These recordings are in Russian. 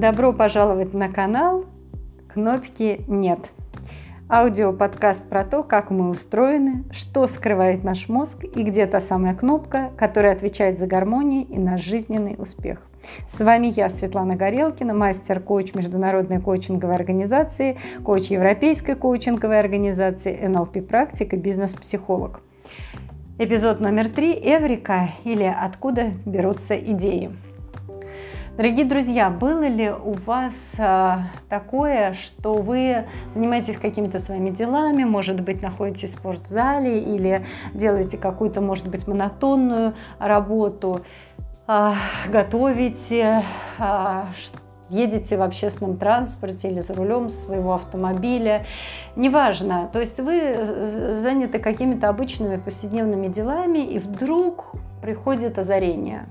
Добро пожаловать на канал «Кнопки нет». Аудиоподкаст про то, как мы устроены, что скрывает наш мозг и где та самая кнопка, которая отвечает за гармонию и наш жизненный успех. С вами я, Светлана Горелкина, мастер-коуч международной коучинговой организации, коуч Европейской коучинговой организации, НЛП-практик и бизнес-психолог. Эпизод номер 3 «Эврика» или «Откуда берутся идеи». Дорогие друзья, было ли у вас такое, что вы занимаетесь какими-то своими делами, может быть, находитесь в спортзале или делаете какую-то, может быть, монотонную работу, готовите, едете в общественном транспорте или за рулем своего автомобиля, неважно, то есть вы заняты какими-то обычными повседневными делами, и вдруг приходит озарение.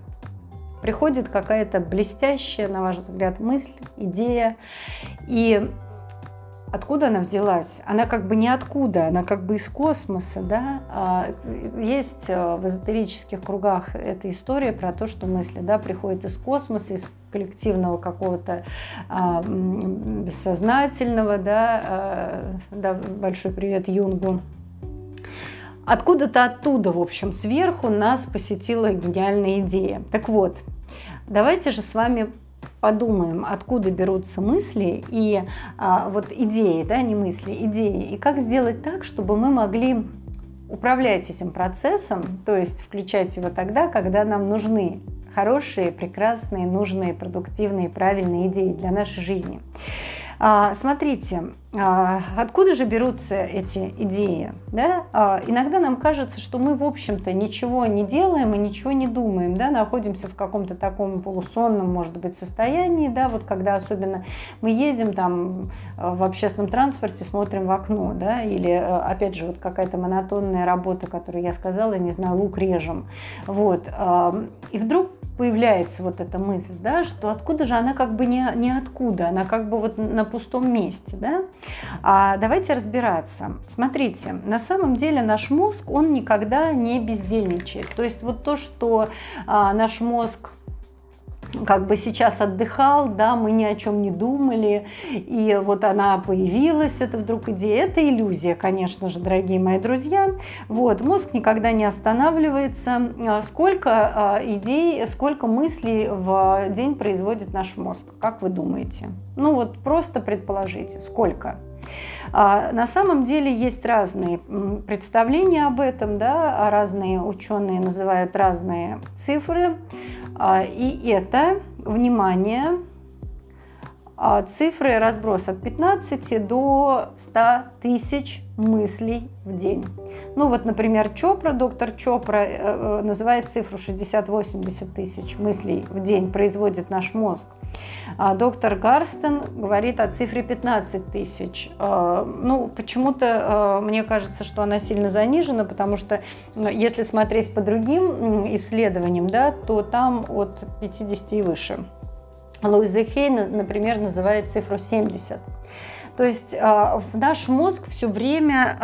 Приходит какая-то блестящая, на ваш взгляд, мысль, идея. И откуда она взялась? Она как бы ниоткуда, она как бы из космоса, да? Есть в эзотерических кругах эта история про то, что мысли, да, приходят из космоса, из коллективного какого-то бессознательного, да? Да, большой привет Юнгу. Откуда-то оттуда, в общем, сверху нас посетила гениальная идея. Так вот, давайте же с вами подумаем, откуда берутся мысли и вот идеи, да, не мысли, идеи, и как сделать так, чтобы мы могли управлять этим процессом, то есть включать его тогда, когда нам нужны хорошие, прекрасные, нужные, продуктивные, правильные идеи для нашей жизни. Смотрите, откуда же берутся эти идеи? Да? Иногда нам кажется, что мы, в общем-то, ничего не делаем и ничего не думаем, да? Находимся в каком-то таком полусонном, может быть, состоянии, да? Вот когда особенно мы едем там, в общественном транспорте, смотрим в окно, да? Или, опять же, вот какая-то монотонная работа, которую я сказала, не знаю, лук режем. Вот. И вдруг появляется вот эта мысль, да, что откуда же она как бы ниоткуда, она как бы вот на пустом месте, да? Давайте разбираться. Смотрите, на самом деле наш мозг, он никогда не бездельничает. То есть вот то, что наш мозг как бы сейчас отдыхал, да, мы ни о чем не думали, и вот она появилась, это вдруг идея, это иллюзия, конечно же, дорогие мои друзья. Вот, мозг никогда не останавливается. Сколько идей, сколько мыслей в день производит наш мозг, как вы думаете? Ну вот просто предположите, сколько? На самом деле есть разные представления об этом, да? Разные ученые называют разные цифры, и это, внимание, цифры разброс от 15 до 100 тысяч мыслей в день. Ну вот, например, Чопра, доктор Чопра называет цифру 60-80 тысяч мыслей в день производит наш мозг. Доктор Гарстен говорит о цифре 15 тысяч. Ну, почему-то мне кажется, что она сильно занижена, потому что если смотреть по другим исследованиям, да, то там от 50 и выше. Луиза Хейн, например, называет цифру 70. То есть наш мозг все время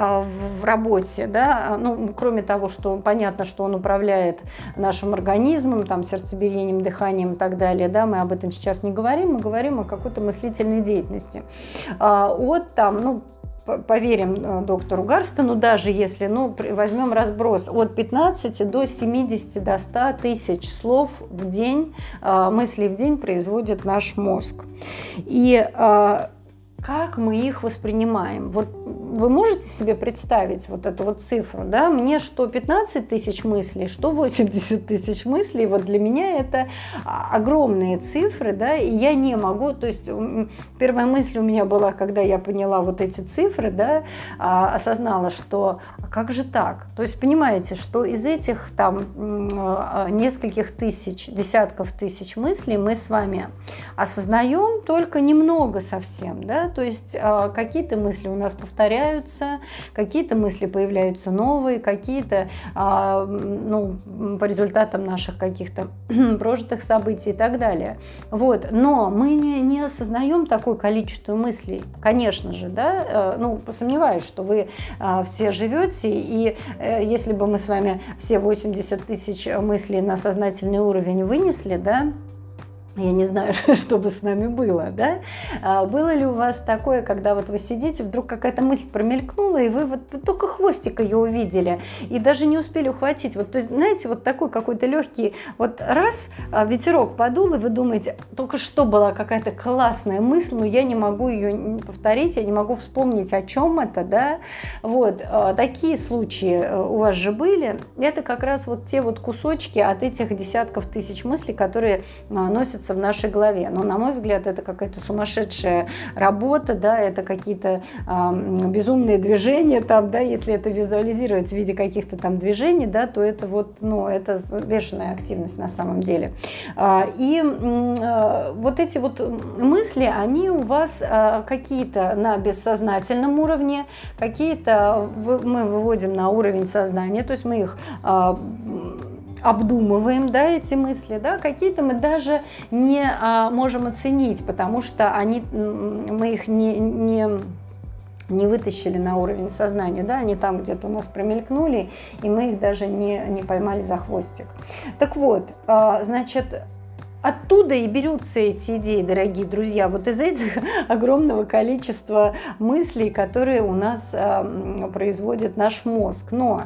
в работе, да? Ну, кроме того, что понятно, что он управляет нашим организмом, там, сердцебиением, дыханием и так далее, да? Мы об этом сейчас не говорим, мы говорим о какой-то мыслительной деятельности. От там, ну, поверим доктору Гарстену, даже если, ну, возьмем разброс от 15 до 70, до 100 тысяч слов в день, мыслей в день производит наш мозг. И как мы их воспринимаем? Вот вы можете себе представить вот эту вот цифру, да? Мне что 15 тысяч мыслей, что 80 тысяч мыслей. Вот для меня это огромные цифры, да? И я не могу, то есть первая мысль у меня была, когда я поняла вот эти цифры, да, осознала, что как же так? То есть понимаете, что из этих там нескольких тысяч, десятков тысяч мыслей мы с вами осознаем только немного совсем, да? То есть какие-то мысли у нас повторяются, какие-то мысли появляются новые, какие-то, ну, по результатам наших каких-то прожитых событий и так далее. Вот. Но мы не осознаем такое количество мыслей, конечно же, да? Ну, сомневаюсь, что вы все живете, и если бы мы с вами все 80 тысяч мыслей на сознательный уровень вынесли, да, Я не знаю, что бы с нами было, да? Было ли у вас такое, когда вот вы сидите, вдруг какая-то мысль промелькнула, и вы вот только хвостик ее увидели, и даже не успели ухватить. Вот, то есть, знаете, вот такой какой-то легкий, вот раз, ветерок подул, и вы думаете, только что была какая-то классная мысль, но я не могу ее повторить, я не могу вспомнить, о чем это, да? Вот, такие случаи у вас же были. Это как раз вот те вот кусочки от этих десятков тысяч мыслей, которые носятся в нашей голове. Но, на мой взгляд, это какая-то сумасшедшая работа, да, это какие-то безумные движения там, да, если это визуализировать в виде каких-то там движений, да, то это вот, ну, это бешеная активность на самом деле. Вот эти вот мысли, они у вас какие-то на бессознательном уровне, какие-то мы выводим на уровень сознания, то есть мы их обдумываем, да, эти мысли, да, какие-то мы даже не можем оценить, потому что мы их не вытащили на уровень сознания, да, они там где-то у нас промелькнули, и мы их даже не поймали за хвостик. Так вот, значит, оттуда и берутся эти идеи, дорогие друзья, вот из этих огромного количества мыслей, которые у нас производит наш мозг. Но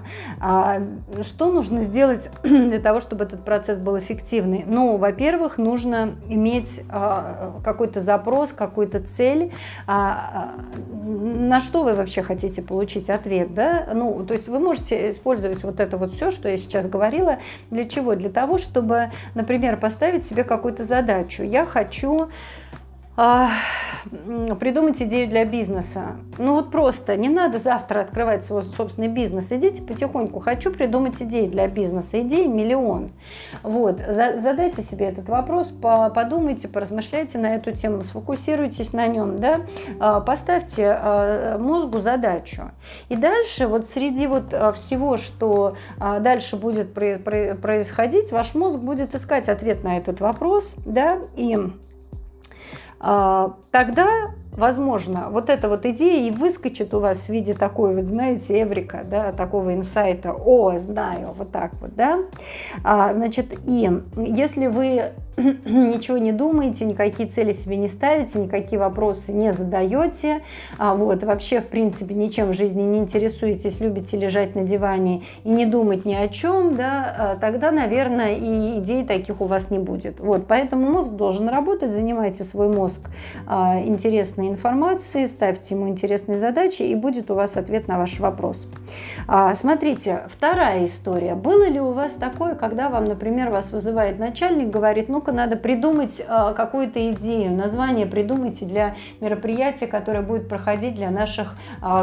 что нужно сделать для того, чтобы этот процесс был эффективный? Ну, во-первых, нужно иметь какой-то запрос, какую-то цель, на что вы вообще хотите получить ответ, да? Ну, то есть вы можете использовать вот это вот все, что я сейчас говорила. Для чего? Для того, чтобы, например, поставить себе какую-то задачу. Я хочу придумать идею для бизнеса. Ну вот просто, не надо завтра открывать свой собственный бизнес. Идите потихоньку, хочу придумать идеи для бизнеса. Идей миллион. Вот, задайте себе этот вопрос, подумайте, поразмышляйте на эту тему, сфокусируйтесь на нем, да? Поставьте мозгу задачу. И дальше, вот среди вот всего, что дальше будет происходить, ваш мозг будет искать ответ на этот вопрос, да, и тогда, возможно, вот эта вот идея и выскочит у вас в виде такой вот, знаете, эврика, да, такого инсайта, о, знаю, вот так вот, да. Значит, и если вы ничего не думаете, никакие цели себе не ставите, никакие вопросы не задаете, вот, вообще, в принципе, ничем в жизни не интересуетесь, любите лежать на диване и не думать ни о чем, да, тогда, наверное, и идей таких у вас не будет. Вот, поэтому мозг должен работать, занимайте свой мозг интересной информации, ставьте ему интересные задачи, и будет у вас ответ на ваш вопрос. Смотрите, вторая история. Было ли у вас такое, когда вам, например, вас вызывает начальник, говорит, ну-ка, надо придумать какую-то идею, название придумайте для мероприятия, которое будет проходить для наших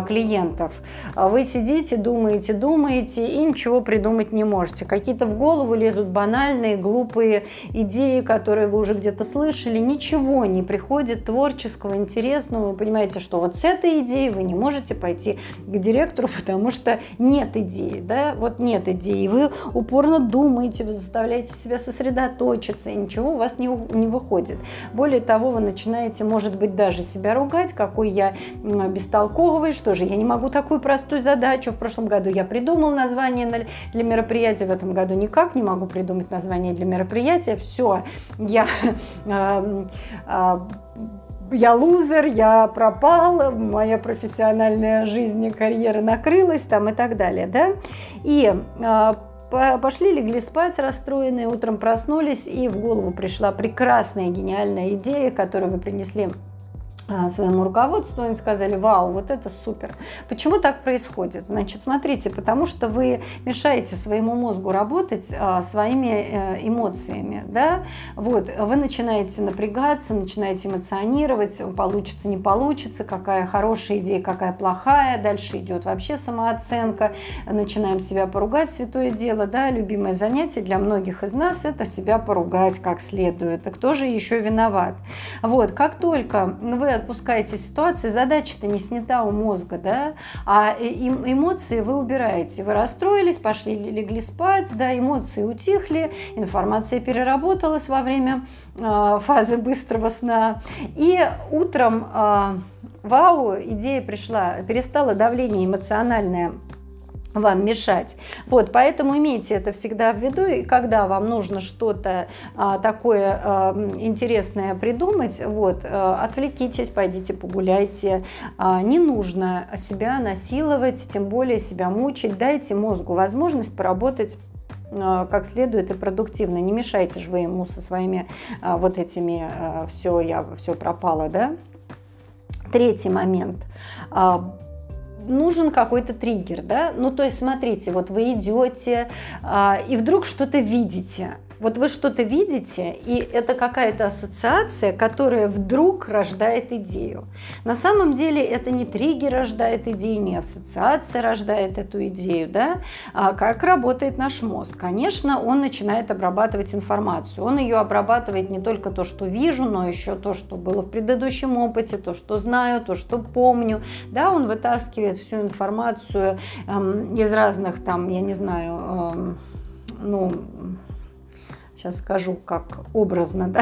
клиентов. Вы сидите, думаете, и ничего придумать не можете. Какие-то в голову лезут банальные, глупые идеи, которые вы уже где-то слышали, ничего не приходит творческого, интересного. Вы понимаете, что вот с этой идеей вы не можете пойти к директору, потому что нет идеи, да, вот нет идеи. Вы упорно думаете, вы заставляете себя сосредоточиться, и ничего у вас не выходит. Более того, вы начинаете, может быть, даже себя ругать, какой я бестолковый, что же, я не могу такую простую задачу. В прошлом году я придумал название для мероприятия, в этом году никак не могу придумать название для мероприятия. Все, я лузер, я пропал, моя профессиональная жизнь и карьера накрылась там и так далее, да? И пошли, легли спать расстроенные, утром проснулись, и в голову пришла прекрасная, гениальная идея, которую вы принесли своему руководству, они сказали, вау, вот это супер. Почему так происходит? Значит, смотрите, потому что вы мешаете своему мозгу работать своими эмоциями, да, вот, вы начинаете напрягаться, начинаете эмоционировать, получится, не получится, какая хорошая идея, какая плохая, дальше идет вообще самооценка, начинаем себя поругать, святое дело, да, любимое занятие для многих из нас, это себя поругать как следует, и кто же еще виноват? Вот, как только вы отпускаете ситуации, задача-то не снята у мозга, да, а эмоции вы убираете. Вы расстроились, пошли, легли спать, да, эмоции утихли, информация переработалась во время фазы быстрого сна, и утром, вау, идея пришла, перестало давление эмоциональное вам мешать. Вот, поэтому имейте это всегда в виду, и когда вам нужно что-то такое интересное придумать, вот, отвлекитесь, пойдите погуляйте, не нужно себя насиловать, тем более себя мучить, дайте мозгу возможность поработать как следует и продуктивно, не мешайте же вы ему со своими вот этими «все, я, все пропало», да? Третий момент. Нужен какой-то триггер, да? Ну, то есть, смотрите, вот вы идете и вдруг что-то видите. Вот вы что-то видите, и это какая-то ассоциация, которая вдруг рождает идею. На самом деле это не триггер рождает идею, не ассоциация рождает эту идею, да? А как работает наш мозг? Конечно, он начинает обрабатывать информацию. Он ее обрабатывает не только то, что вижу, но еще то, что было в предыдущем опыте, то, что знаю, то, что помню. Да, он вытаскивает всю информацию из разных там, я не знаю, ну... Сейчас скажу, как образно, да,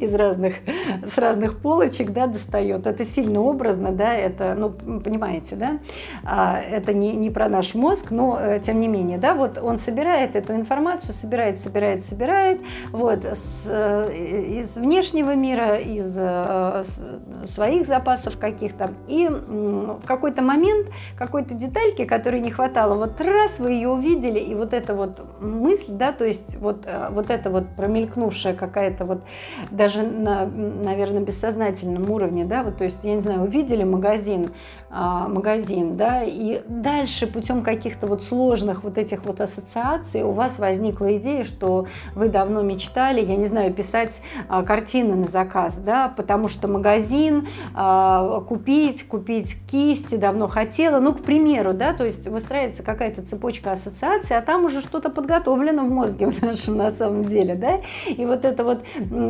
с разных полочек, да, достает. Это сильно образно, да, это, ну, понимаете, да, это не про наш мозг, но тем не менее, да, вот он собирает эту информацию, собирает, вот, из внешнего мира, из своих запасов каких-то, и в какой-то момент, какой-то детальки, которой не хватало, вот раз вы ее увидели, и вот эта вот мысль, да, то есть вот это вот промелькнувшая какая-то вот даже на, наверное, бессознательном уровне, да, вот, то есть, я не знаю, увидели магазин, да, и дальше путем каких-то вот сложных вот этих вот ассоциаций у вас возникла идея, что вы давно мечтали, я не знаю, писать картины на заказ, да, потому что магазин, купить кисти давно хотела, ну, к примеру, да, то есть выстраивается какая-то цепочка ассоциаций, а там уже что-то подготовлено в мозге в нашем на самом деле, да, и вот это вот,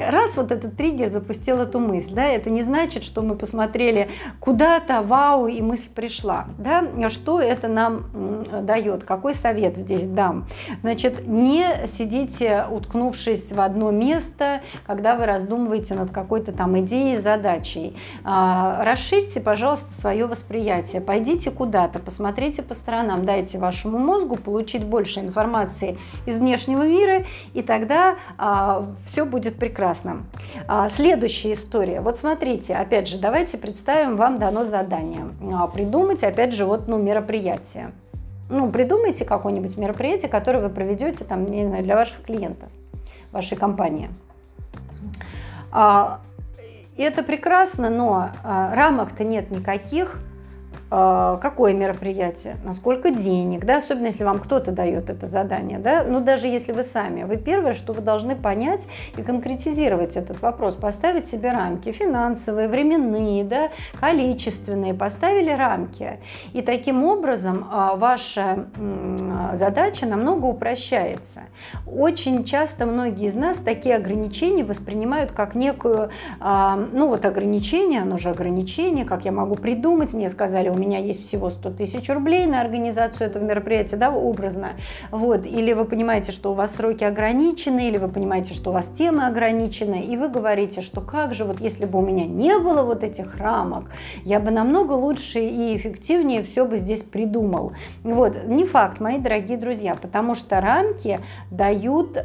раз вот этот триггер запустил эту мысль, да, это не значит, что мы посмотрели куда-то, вау, и мысль пришла, да, что это нам дает, какой совет здесь дам, значит, не сидите, уткнувшись в одно место, когда вы раздумываете над какой-то там идеей, задачей, расширьте, пожалуйста, свое восприятие, пойдите куда-то, посмотрите по сторонам, дайте вашему мозгу получить больше информации из внешнего мира, и тогда все будет прекрасно. Следующая история. Вот смотрите, опять же, давайте представим, вам дано задание. Придумать, опять же, вот, ну, мероприятие. Ну, придумайте какое-нибудь мероприятие, которое вы проведете там, не знаю, для ваших клиентов, вашей компании. И это прекрасно, но рамок-то нет никаких. Какое мероприятие, на сколько денег, да, особенно если вам кто-то дает это задание, да, но даже если вы сами, вы первое, что вы должны понять и конкретизировать этот вопрос, поставить себе рамки финансовые, временные, да, количественные, поставили рамки, и таким образом ваша задача намного упрощается. Очень часто многие из нас такие ограничения воспринимают как некую, ну вот ограничение, оно же ограничение, как я могу придумать, мне сказали, у меня есть всего 100 тысяч рублей на организацию этого мероприятия, да, образно. Вот. Или вы понимаете, что у вас сроки ограничены, или вы понимаете, что у вас темы ограничены, и вы говорите, что как же, вот если бы у меня не было вот этих рамок, я бы намного лучше и эффективнее все бы здесь придумал. Вот. Не факт, мои дорогие друзья, потому что рамки дают...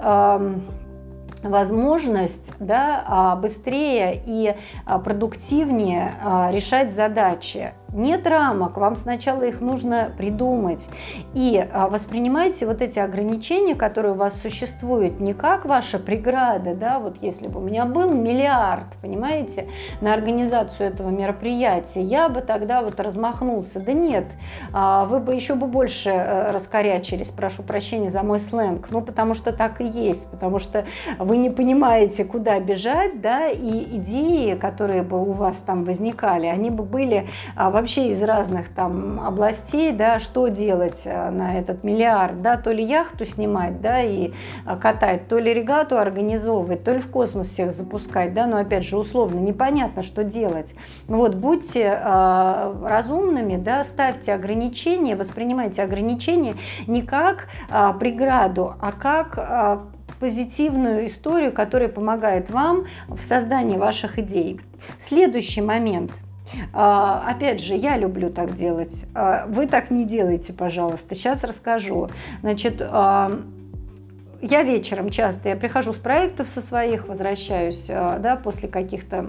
возможность, да, быстрее и продуктивнее решать задачи. Нет рамок, вам сначала их нужно придумать. И воспринимайте вот эти ограничения, которые у вас существуют, не как ваша преграда, да, вот если бы у меня был миллиард, понимаете, на организацию этого мероприятия, я бы тогда вот размахнулся. Да нет, вы бы еще больше раскорячились, прошу прощения за мой сленг, ну, потому что так и есть, потому что вы не понимаете, куда бежать, да, и идеи, которые бы у вас там возникали, они бы были вообще из разных там областей, да, что делать на этот миллиард, да, то ли яхту снимать, да, и катать, то ли регату организовывать, то ли в космос всех запускать, да, но опять же условно непонятно, что делать. Вот, будьте разумными, да, ставьте ограничения, воспринимайте ограничения не как преграду, а как позитивную историю, которая помогает вам в создании ваших идей. Следующий момент. Опять же, я люблю так делать. Вы так не делайте, пожалуйста. Сейчас расскажу. Значит, я вечером часто, я прихожу с проектов со своих, возвращаюсь, да, после каких-то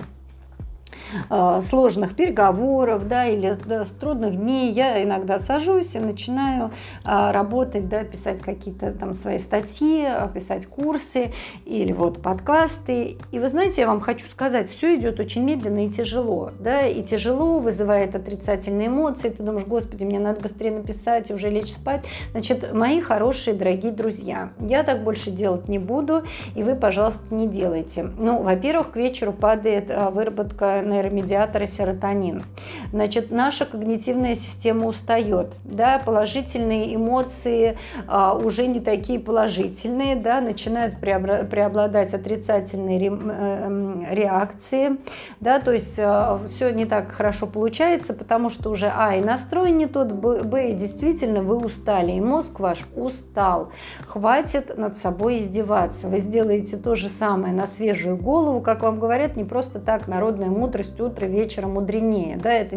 сложных переговоров, да, или с трудных дней, я иногда сажусь и начинаю работать, да, писать какие-то там свои статьи, писать курсы или вот подкасты. И вы знаете, я вам хочу сказать, все идет очень медленно и тяжело, да, и тяжело вызывает отрицательные эмоции, ты думаешь, господи, мне надо быстрее написать и уже лечь спать. Значит, мои хорошие, дорогие друзья, я так больше делать не буду, и вы, пожалуйста, не делайте. Ну, во-первых, к вечеру падает выработка нейромедиатора серотонин. Значит, наша когнитивная система устает, да, положительные эмоции уже не такие положительные, да, начинают преобладать отрицательные реакции, да, то есть все не так хорошо получается, потому что уже и настрой не тот, и действительно вы устали, и мозг ваш устал. Хватит над собой издеваться, вы сделаете то же самое на свежую голову, как вам говорят, не просто так, народная мудрость, утро, вечером мудренее. Да, это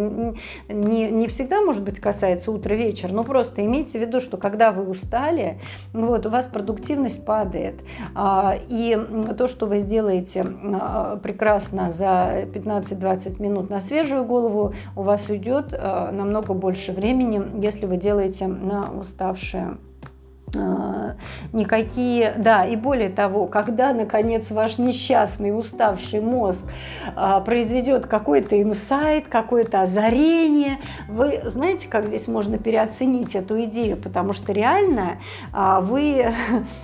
не всегда, может быть, касается утро-вечер, но просто имейте в виду, что когда вы устали, вот, у вас продуктивность падает. И то, что вы сделаете прекрасно за 15-20 минут на свежую голову, у вас уйдет намного больше времени, если вы делаете на уставшее. Никакие, да, и более того, когда, наконец, ваш несчастный, уставший мозг произведет какой-то инсайт, какое-то озарение, вы знаете, как здесь можно переоценить эту идею, потому что реально вы,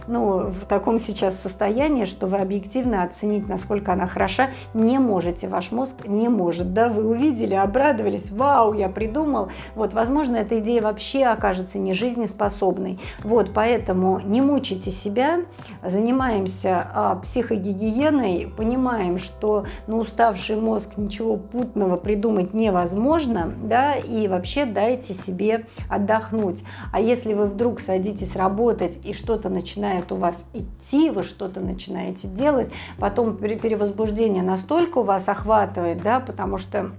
ну, в таком сейчас состоянии, что вы объективно оценить, насколько она хороша, не можете, ваш мозг не может, да, вы увидели, обрадовались, вау, я придумал, вот, возможно, эта идея вообще окажется не жизнеспособной, вот. Поэтому не мучите себя, занимаемся психогигиеной, понимаем, что на уставший мозг ничего путного придумать невозможно, да, и вообще дайте себе отдохнуть. А если вы вдруг садитесь работать и что-то начинает у вас идти, вы что-то начинаете делать, потом перевозбуждение настолько у вас охватывает, да, потому что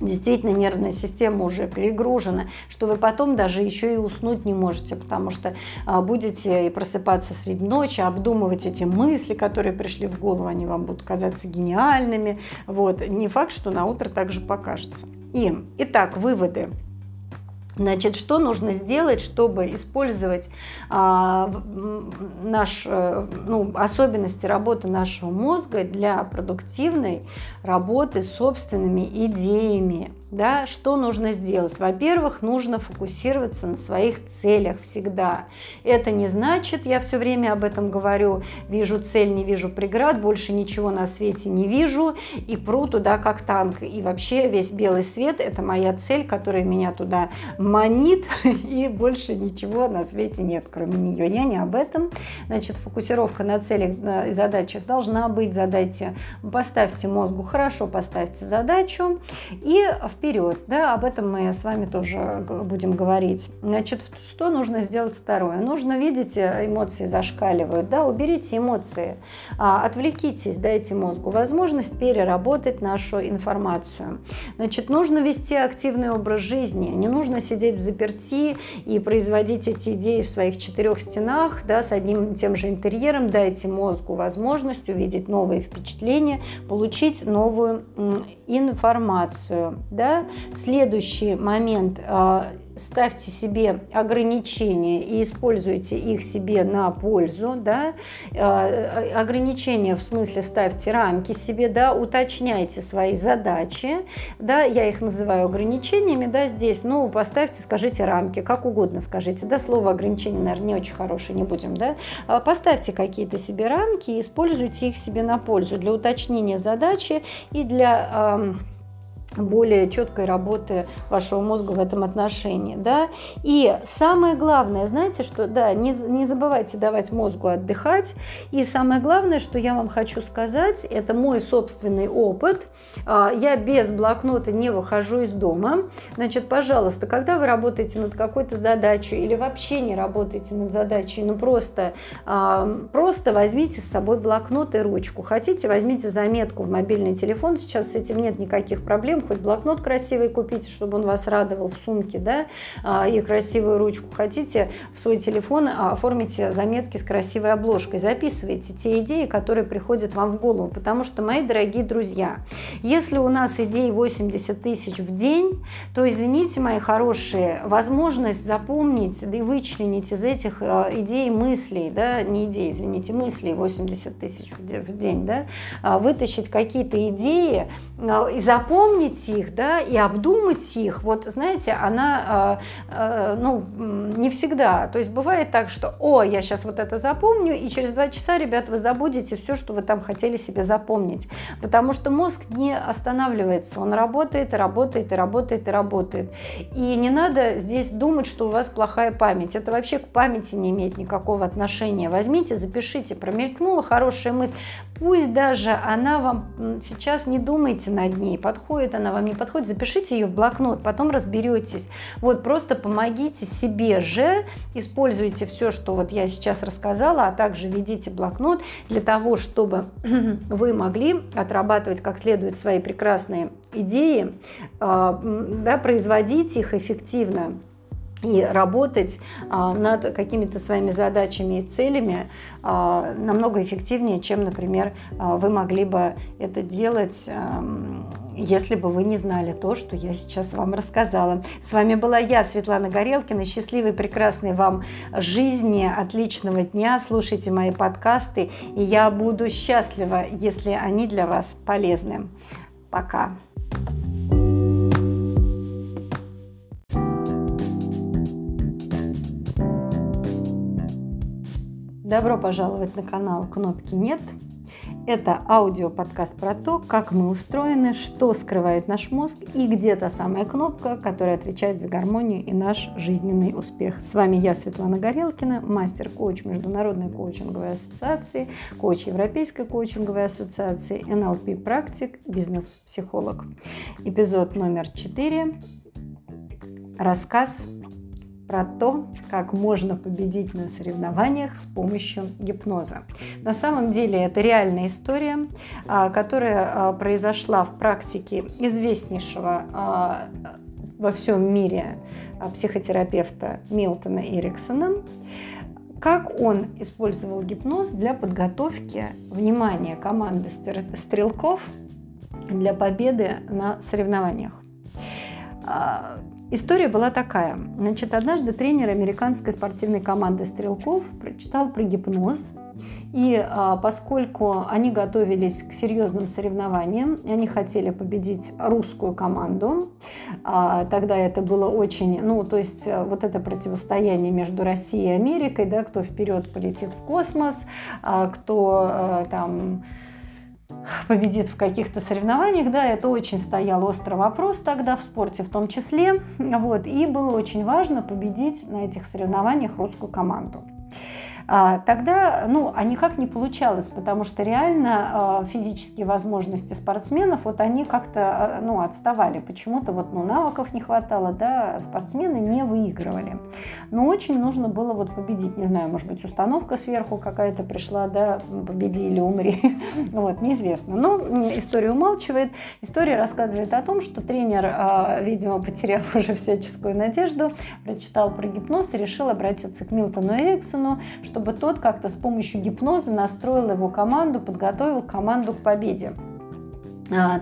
действительно нервная система уже перегружена, что вы потом даже еще и уснуть не можете, потому что будете просыпаться среди ночи, обдумывать эти мысли, которые пришли в голову, они вам будут казаться гениальными. Вот. Не факт, что на утро также покажется. Итак, выводы. Значит, что нужно сделать, чтобы использовать особенности работы нашего мозга для продуктивной работы с собственными идеями? Да, что нужно сделать? Во-первых, нужно фокусироваться на своих целях всегда. Это не значит, я все время об этом говорю, вижу цель, не вижу преград, больше ничего на свете не вижу и пру туда как танк. И вообще весь белый свет – это моя цель, которая меня туда манит, и больше ничего на свете нет, кроме нее. Я не об этом. Значит, фокусировка на целях и задачах должна быть. Поставьте мозгу хорошо, поставьте задачу и вперед, да, об этом мы с вами тоже будем говорить. Значит, что нужно сделать второе? Нужно, видите, эмоции зашкаливают, да, уберите эмоции, отвлекитесь, дайте мозгу возможность переработать нашу информацию. Значит, нужно вести активный образ жизни, не нужно сидеть взаперти и производить эти идеи в своих четырех стенах, да, с одним и тем же интерьером, дайте мозгу возможность увидеть новые впечатления, получить новую информацию. Да? Следующий момент. Ставьте себе ограничения и используйте их себе на пользу, да? Ограничения в смысле ставьте рамки себе, да? Уточняйте свои задачи, да? Я их называю ограничениями, да, здесь, ну, поставьте, скажите рамки, как угодно скажите, да, слово ограничение, наверное, не очень хорошее, не будем, да? Поставьте какие-то себе рамки и используйте их себе на пользу для уточнения задачи и для более четкой работы вашего мозга в этом отношении, да, и самое главное, знаете, что, да, не забывайте давать мозгу отдыхать, и самое главное, что я вам хочу сказать, это мой собственный опыт, я без блокнота не выхожу из дома, значит, пожалуйста, когда вы работаете над какой-то задачей или вообще не работаете над задачей, ну, просто возьмите с собой блокнот и ручку, хотите, возьмите заметку в мобильный телефон, сейчас с этим нет никаких проблем, хоть блокнот красивый купите, чтобы он вас радовал в сумке, да, и красивую ручку. Хотите, в свой телефон оформите заметки с красивой обложкой, записывайте те идеи, которые приходят вам в голову, потому что, мои дорогие друзья, если у нас идей 80 тысяч в день, то, извините, мои хорошие, возможность запомнить, да и вычленить из этих идей мыслей, да, не идей, извините, мыслей 80 тысяч в день, да, вытащить какие-то идеи и запомнить их, да, и обдумать их, вот, знаете, она, ну, не всегда, то есть бывает так, что, о, я сейчас вот это запомню, и через 2 часа, ребят, вы забудете все, что вы там хотели себе запомнить, потому что мозг не останавливается, он работает, и работает, и работает, и работает, и не надо здесь думать, что у вас плохая память, это вообще к памяти не имеет никакого отношения, возьмите, запишите, промелькнула хорошая мысль, пусть даже она вам сейчас, не думайте над ней, подходит она вам, не подходит, запишите ее в блокнот, потом разберетесь, вот просто помогите себе же, используйте все, что вот я сейчас рассказала, а также ведите блокнот для того, чтобы вы могли отрабатывать как следует свои прекрасные идеи, да, производить их эффективно и работать над какими-то своими задачами и целями намного эффективнее, чем, например, вы могли бы это делать, если бы вы не знали то, что я сейчас вам рассказала. С вами была я, Светлана Горелкина. Счастливой, прекрасной вам жизни, отличного дня. Слушайте мои подкасты, и я буду счастлива, если они для вас полезны. Пока! Добро пожаловать на канал «Кнопки нет». Это аудиоподкаст про то, как мы устроены, что скрывает наш мозг и где та самая кнопка, которая отвечает за гармонию и наш жизненный успех. С вами я, Светлана Горелкина, мастер-коуч Международной коучинговой ассоциации, коуч Европейской коучинговой ассоциации, НЛП-практик, бизнес-психолог. Эпизод номер 4. Рассказ про то, как можно победить на соревнованиях с помощью гипноза. На самом деле это реальная история, которая произошла в практике известнейшего во всем мире психотерапевта Милтона Эриксона. Как он использовал гипноз для подготовки внимания команды стрелков для победы на соревнованиях. История была такая. Значит, однажды тренер американской спортивной команды стрелков прочитал про гипноз. И поскольку они готовились к серьезным соревнованиям, они хотели победить русскую команду. Тогда это было очень... Ну, то есть вот это противостояние между Россией и Америкой, да, кто вперед полетит в космос, кто там... победит в каких-то соревнованиях, да, это очень стоял острый вопрос тогда в спорте в том числе, вот, и было очень важно победить на этих соревнованиях русскую команду. Тогда, ну, а никак не получалось, потому что реально физические возможности спортсменов, вот они как-то, ну, отставали, почему-то вот, ну, навыков не хватало, да, спортсмены не выигрывали. Но очень нужно было вот победить, не знаю, может быть, установка сверху какая-то пришла, да, победи или умри, вот, неизвестно. Но история умалчивает, история рассказывает о том, что тренер, видимо, потеряв уже всяческую надежду, прочитал про гипноз и решил обратиться к Милтону Эриксону, чтобы тот как-то с помощью гипноза настроил его команду, подготовил команду к победе.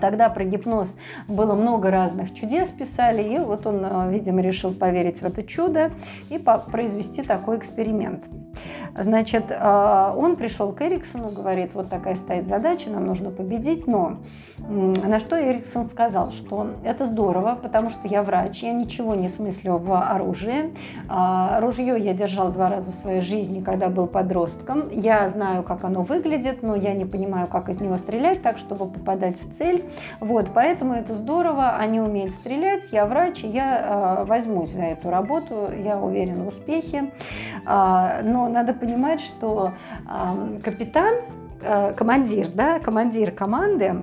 Тогда про гипноз было много разных чудес, писали, и вот он, видимо, решил поверить в это чудо и произвести такой эксперимент. Значит, он пришел к Эриксону, говорит, вот такая стоит задача, нам нужно победить, но на что Эриксон сказал, что это здорово, потому что я врач, я ничего не смыслю в оружии, ружье я держал 2 раза в своей жизни, когда был подростком, я знаю, как оно выглядит, но я не понимаю, как из него стрелять так, чтобы попадать в цель, вот, поэтому это здорово, они умеют стрелять, я врач, я возьмусь за эту работу, я уверена в успехе, но надо понимать, что командир команды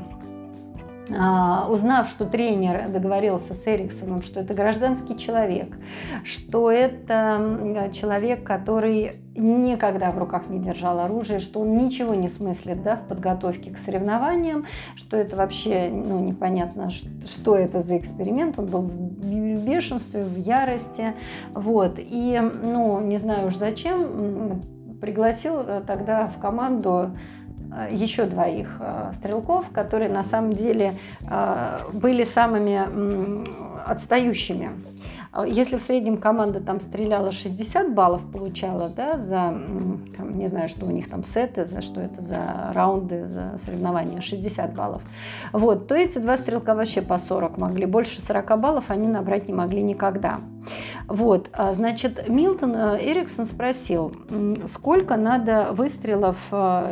узнав, что тренер договорился с Эриксоном, что это гражданский человек, что это человек, который никогда в руках не держал оружие, что он ничего не смыслит, да, в подготовке к соревнованиям, что это вообще, ну, непонятно, что это за эксперимент. Он был в бешенстве, в ярости. Вот. И, ну, не знаю уж зачем, пригласил тогда в команду еще двоих стрелков, которые на самом деле были самыми отстающими. Если в среднем команда там стреляла 60 баллов, получала, да, за, там, не знаю, что у них там сеты, за что это, за раунды, за соревнования, 60 баллов, вот, то эти два стрелка вообще по 40 могли, больше 40 баллов они набрать не могли никогда. Вот, значит, Милтон Эриксон спросил, сколько надо выстрелов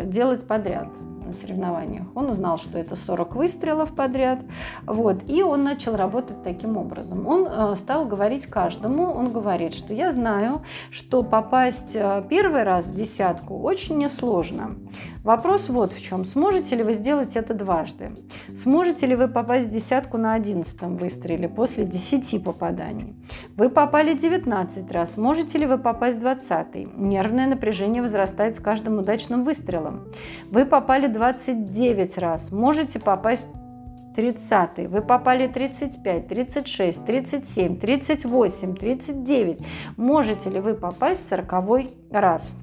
делать подряд на соревнованиях. Он узнал, что это 40 выстрелов подряд, вот, и он начал работать таким образом. Он стал говорить каждому, он говорит, что я знаю, что попасть первый раз в десятку очень несложно. Вопрос вот в чем. Сможете ли вы сделать это дважды? Сможете ли вы попасть в десятку на 11-м выстреле после 10 попаданий? Вы попали 19 раз. Можете ли вы попасть в 20-й? Нервное напряжение возрастает с каждым удачным выстрелом. Вы попали 29 раз. Можете попасть 30-й, вы попали 35, 36, 37, 38, 39. Можете ли вы попасть в 40-й раз?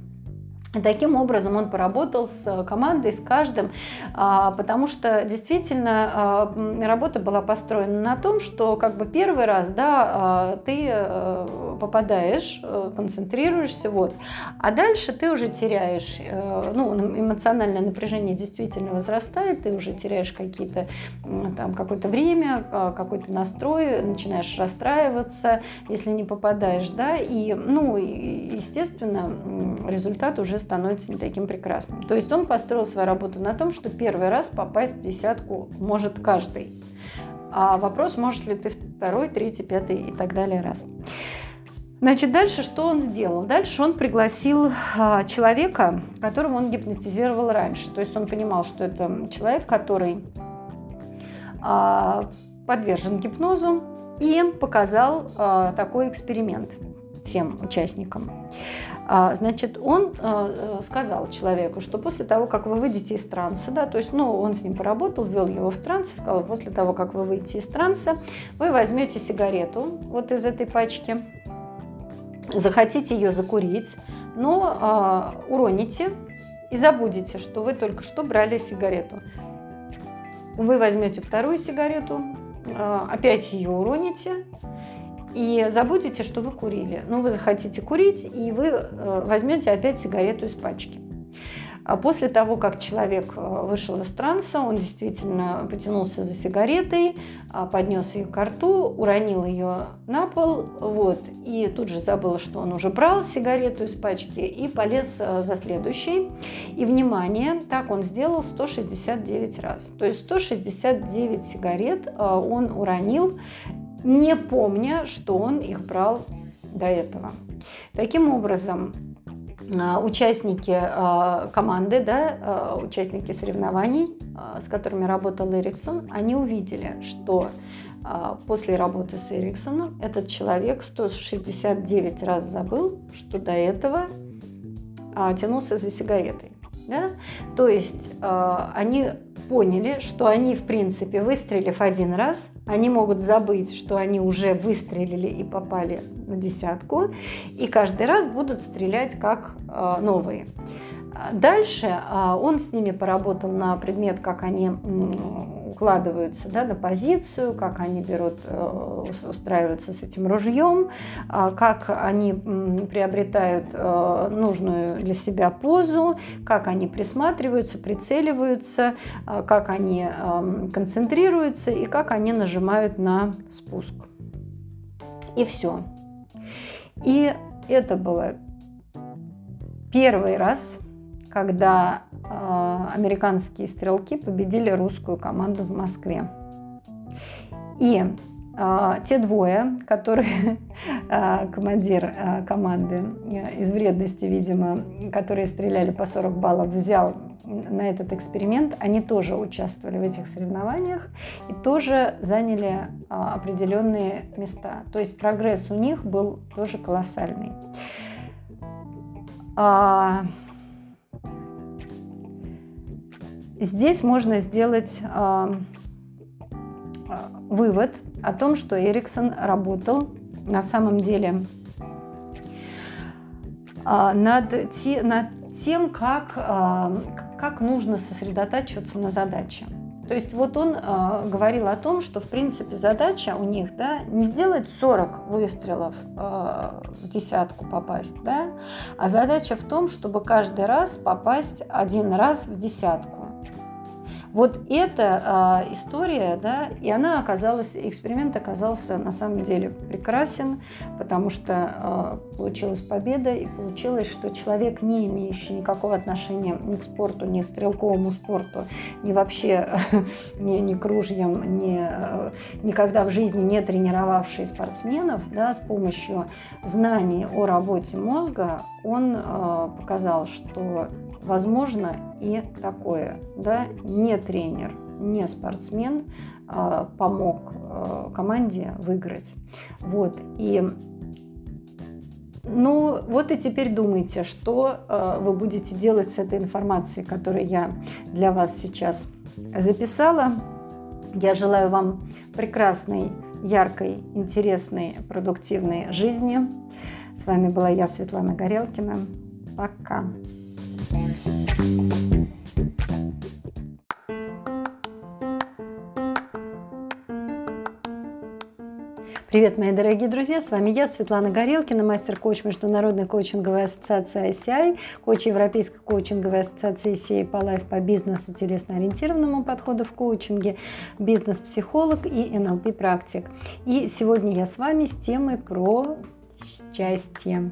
Таким образом он поработал с командой, с каждым, потому что действительно работа была построена на том, что как бы первый раз, да, ты попадаешь, концентрируешься, вот, а дальше ты уже теряешь, ну, эмоциональное напряжение действительно возрастает, ты уже теряешь какие-то, там, какое-то время, какой-то настрой, начинаешь расстраиваться, если не попадаешь, да, и, ну, естественно, результат уже становится не таким прекрасным. То есть он построил свою работу на том, что первый раз попасть в десятку может каждый. А вопрос, может ли ты второй, третий, пятый и так далее раз. Значит, дальше что он сделал? Дальше он пригласил человека, которого он гипнотизировал раньше. То есть он понимал, что это человек, который подвержен гипнозу, и показал такой эксперимент всем участникам. Значит, он сказал человеку, что после того, как вы выйдете из транса, да, то есть, ну, он с ним поработал, ввел его в транс, сказал, после того, как вы выйдете из транса, вы возьмете сигарету вот из этой пачки, захотите ее закурить, но уроните и забудете, что вы только что брали сигарету. Вы возьмете вторую сигарету, опять ее уроните, и забудете, что вы курили. Ну, вы захотите курить, и вы возьмете опять сигарету из пачки. А после того, как человек вышел из транса, он действительно потянулся за сигаретой, поднес ее ко рту, уронил ее на пол, вот, и тут же забыл, что он уже брал сигарету из пачки, и полез за следующей. И, внимание, так он сделал 169 раз. То есть 169 сигарет он уронил, не помня, что он их брал до этого. Таким образом, участники команды, да, участники соревнований, с которыми работал Эриксон, они увидели, что после работы с Эриксоном этот человек 169 раз забыл, что до этого тянулся за сигаретой. Да? То есть они поняли, что они, в принципе, выстрелив один раз, они могут забыть, что они уже выстрелили и попали в десятку, и каждый раз будут стрелять как новые. Дальше он с ними поработал на предмет, как они укладываются, да, на позицию, как они берут, устраиваются с этим ружьем, как они приобретают нужную для себя позу, как они присматриваются, прицеливаются, как они концентрируются и как они нажимают на спуск. И все. И это было первый раз, когда американские стрелки победили русскую команду в Москве. И те двое, которые командир команды из вредности, видимо, которые стреляли по 40 баллов, взял на этот эксперимент, они тоже участвовали в этих соревнованиях и тоже заняли определенные места. То есть прогресс у них был тоже колоссальный. Здесь можно сделать вывод о том, что Эриксон работал на самом деле над тем, как нужно сосредотачиваться на задаче. То есть вот он говорил о том, что в принципе задача у них, да, не сделать 40 выстрелов в десятку попасть, да, а задача в том, чтобы каждый раз попасть один раз в десятку. Вот эта история, да, и она оказалась, эксперимент оказался на самом деле прекрасен, потому что получилась победа, и получилось, что человек, не имеющий никакого отношения ни к спорту, ни к стрелковому спорту, ни вообще ни к ружьям, никогда в жизни не тренировавший спортсменов, да, с помощью знаний о работе мозга, он показал, что возможно и такое, да, не тренер, не спортсмен помог команде выиграть. Вот, и, ну, вот и теперь думайте, что вы будете делать с этой информацией, которую я для вас сейчас записала. Я желаю вам прекрасной, яркой, интересной, продуктивной жизни. С вами была я, Светлана Горелкина. Пока. Привет, мои дорогие друзья! С вами я, Светлана Горелкина, мастер-коуч Международной коучинговой ассоциации ICI, коуч Европейской коучинговой ассоциации ICI по лайф, по бизнесу, телесно-ориентированному подходу в коучинге, бизнес-психолог и НЛП-практик. И сегодня я с вами с темой про счастье.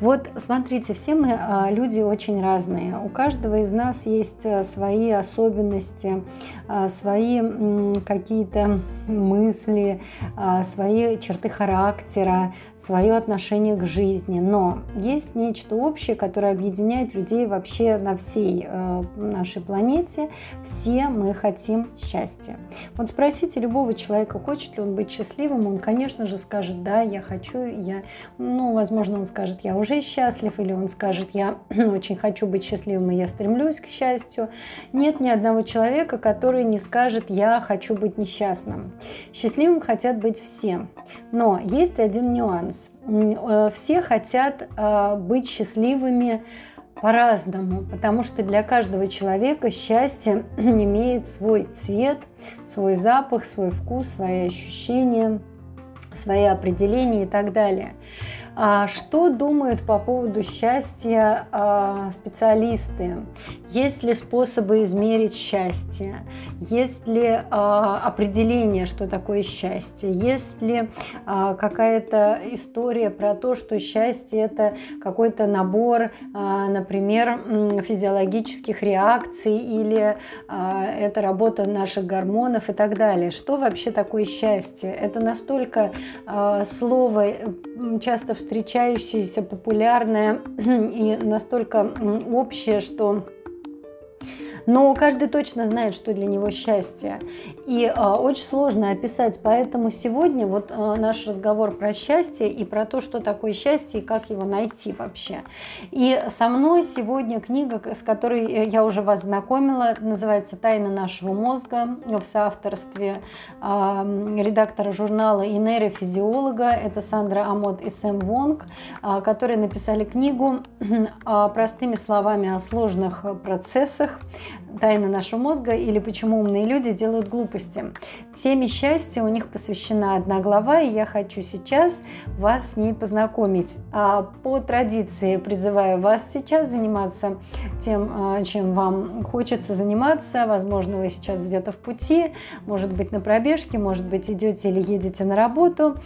Вот смотрите, все мы люди очень разные, у каждого из нас есть свои особенности, свои какие-то мысли, свои черты характера, свое отношение к жизни, но есть нечто общее, которое объединяет людей вообще на всей нашей планете. Все мы хотим счастья. Вот спросите любого человека, хочет ли он быть счастливым, он, конечно же, скажет: да, я хочу, я, ну, возможно, он скажет: я уже счастлив, или он скажет: я очень хочу быть счастливым, и я стремлюсь к счастью. Нет ни одного человека, который не скажет: я хочу быть несчастным. Счастливым хотят быть все, но есть один нюанс: все хотят быть счастливыми по-разному, потому что для каждого человека счастье имеет свой цвет, свой запах, свой вкус, свои ощущения, свои определения и так далее. Что думают по поводу счастья специалисты? Есть ли способы измерить счастье? Есть ли определение, что такое счастье? Есть ли какая-то история про то, что счастье – это какой-то набор, например, физиологических реакций, или это работа наших гормонов и так далее? Что вообще такое счастье? Это настолько слово, часто встречающееся, популярное и настолько общее, что... Но каждый точно знает, что для него счастье. И очень сложно описать, поэтому сегодня вот наш разговор про счастье и про то, что такое счастье и как его найти вообще. И со мной сегодня книга, с которой я уже вас знакомила, называется «Тайна нашего мозга», в соавторстве редактора журнала и нейрофизиолога, это Сандра Амод и Сэм Вонг, которые написали книгу простыми словами о сложных процессах. «Тайна нашего мозга» или «Почему умные люди делают глупости». Теме счастья у них посвящена одна глава, и я хочу сейчас вас с ней познакомить. По традиции призываю вас сейчас заниматься тем, чем вам хочется заниматься. Возможно, вы сейчас где-то в пути, может быть, на пробежке, может быть, идете или едете на работу.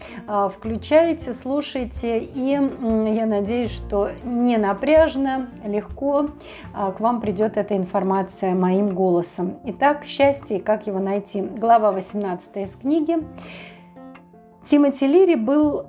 Включаете, слушаете, и я надеюсь, что не напряжно, легко к вам придет эта информация моим голосом. Итак, счастье и как его найти. Глава 18 из книги. Тимати Лири был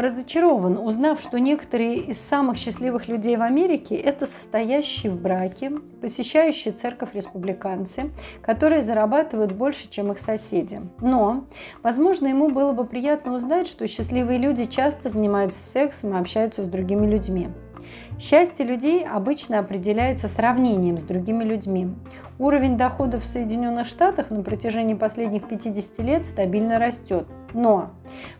разочарован, узнав, что некоторые из самых счастливых людей в Америке – это состоящие в браке, посещающие церковь республиканцы, которые зарабатывают больше, чем их соседи. Но, возможно, ему было бы приятно узнать, что счастливые люди часто занимаются сексом и общаются с другими людьми. Счастье людей обычно определяется сравнением с другими людьми. Уровень доходов в Соединенных Штатах на протяжении последних 50 лет стабильно растет, но